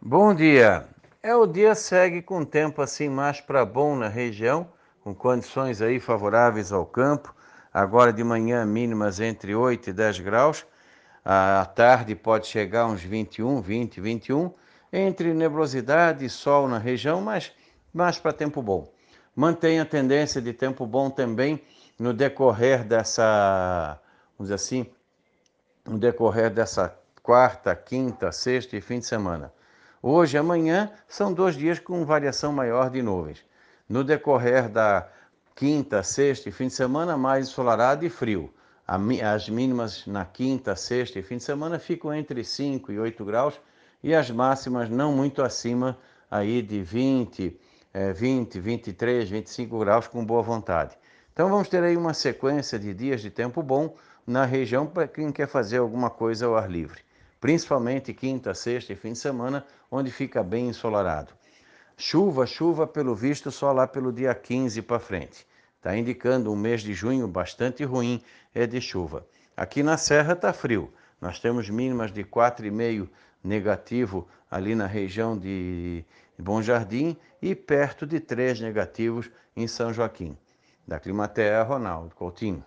Bom dia! O dia segue com tempo assim mais para bom na região, com condições aí favoráveis ao campo. Agora de manhã mínimas entre 8 e 10 graus, à tarde pode chegar uns 20, 21, entre nebulosidade e sol na região, mas mais para tempo bom. Mantém a tendência de tempo bom também no decorrer dessa, vamos dizer assim, no decorrer dessa quarta, quinta, sexta e fim de semana. Hoje e amanhã são 2 dias com variação maior de nuvens. No decorrer da quinta, sexta e fim de semana, mais ensolarado e frio. As mínimas na quinta, sexta e fim de semana ficam entre 5 e 8 graus e as máximas não muito acima aí de 20, 23, 25 graus com boa vontade. Então vamos ter aí uma sequência de dias de tempo bom na região para quem quer fazer alguma coisa ao ar livre. Principalmente quinta, sexta e fim de semana, onde fica bem ensolarado. Chuva, pelo visto, só lá pelo dia 15 para frente. Está indicando um mês de junho bastante ruim, é de chuva. Aqui na Serra está frio. Nós temos mínimas de 4,5 negativo ali na região de Bom Jardim e perto de 3 negativos em São Joaquim. Da Clima Terra, Ronaldo Coutinho.